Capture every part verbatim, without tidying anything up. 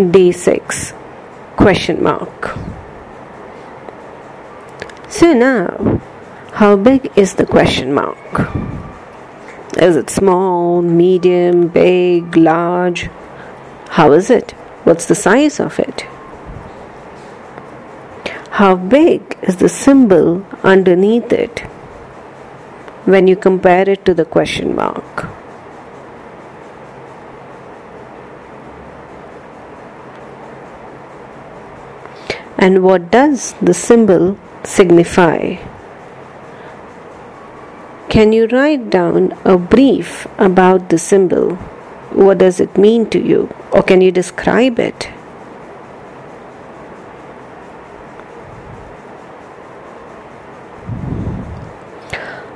day six, question mark. So now, how big is the question mark? Is it small, medium, big, large? How is it? What's the size of it? How big is the symbol underneath it when you compare it to the question mark? And what does the symbol signify? Can you write down a brief about the symbol? What does it mean to you? Or can you describe it?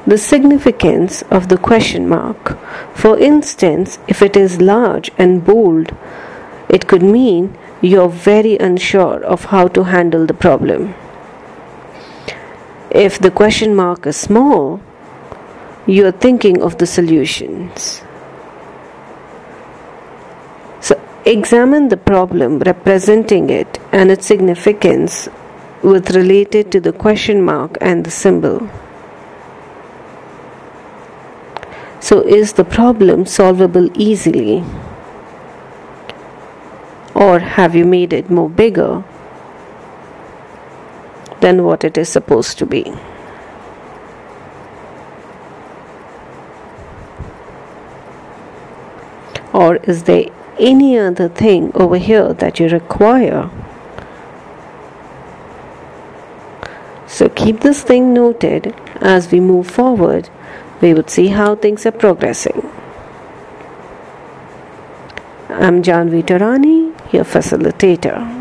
The significance of the question mark. For instance, if it is large and bold, it could mean you're very unsure of how to handle the problem. If the question mark is small, you're thinking of the solutions. So examine the problem representing it and its significance with related to the question mark and the symbol. So is the problem solvable easily? Or have you made it more bigger than what it is supposed to be? Or is there any other thing over here that you require? So keep this thing noted. As we move forward, we would see how things are progressing. I'm Jaan Vitarani, your facilitator.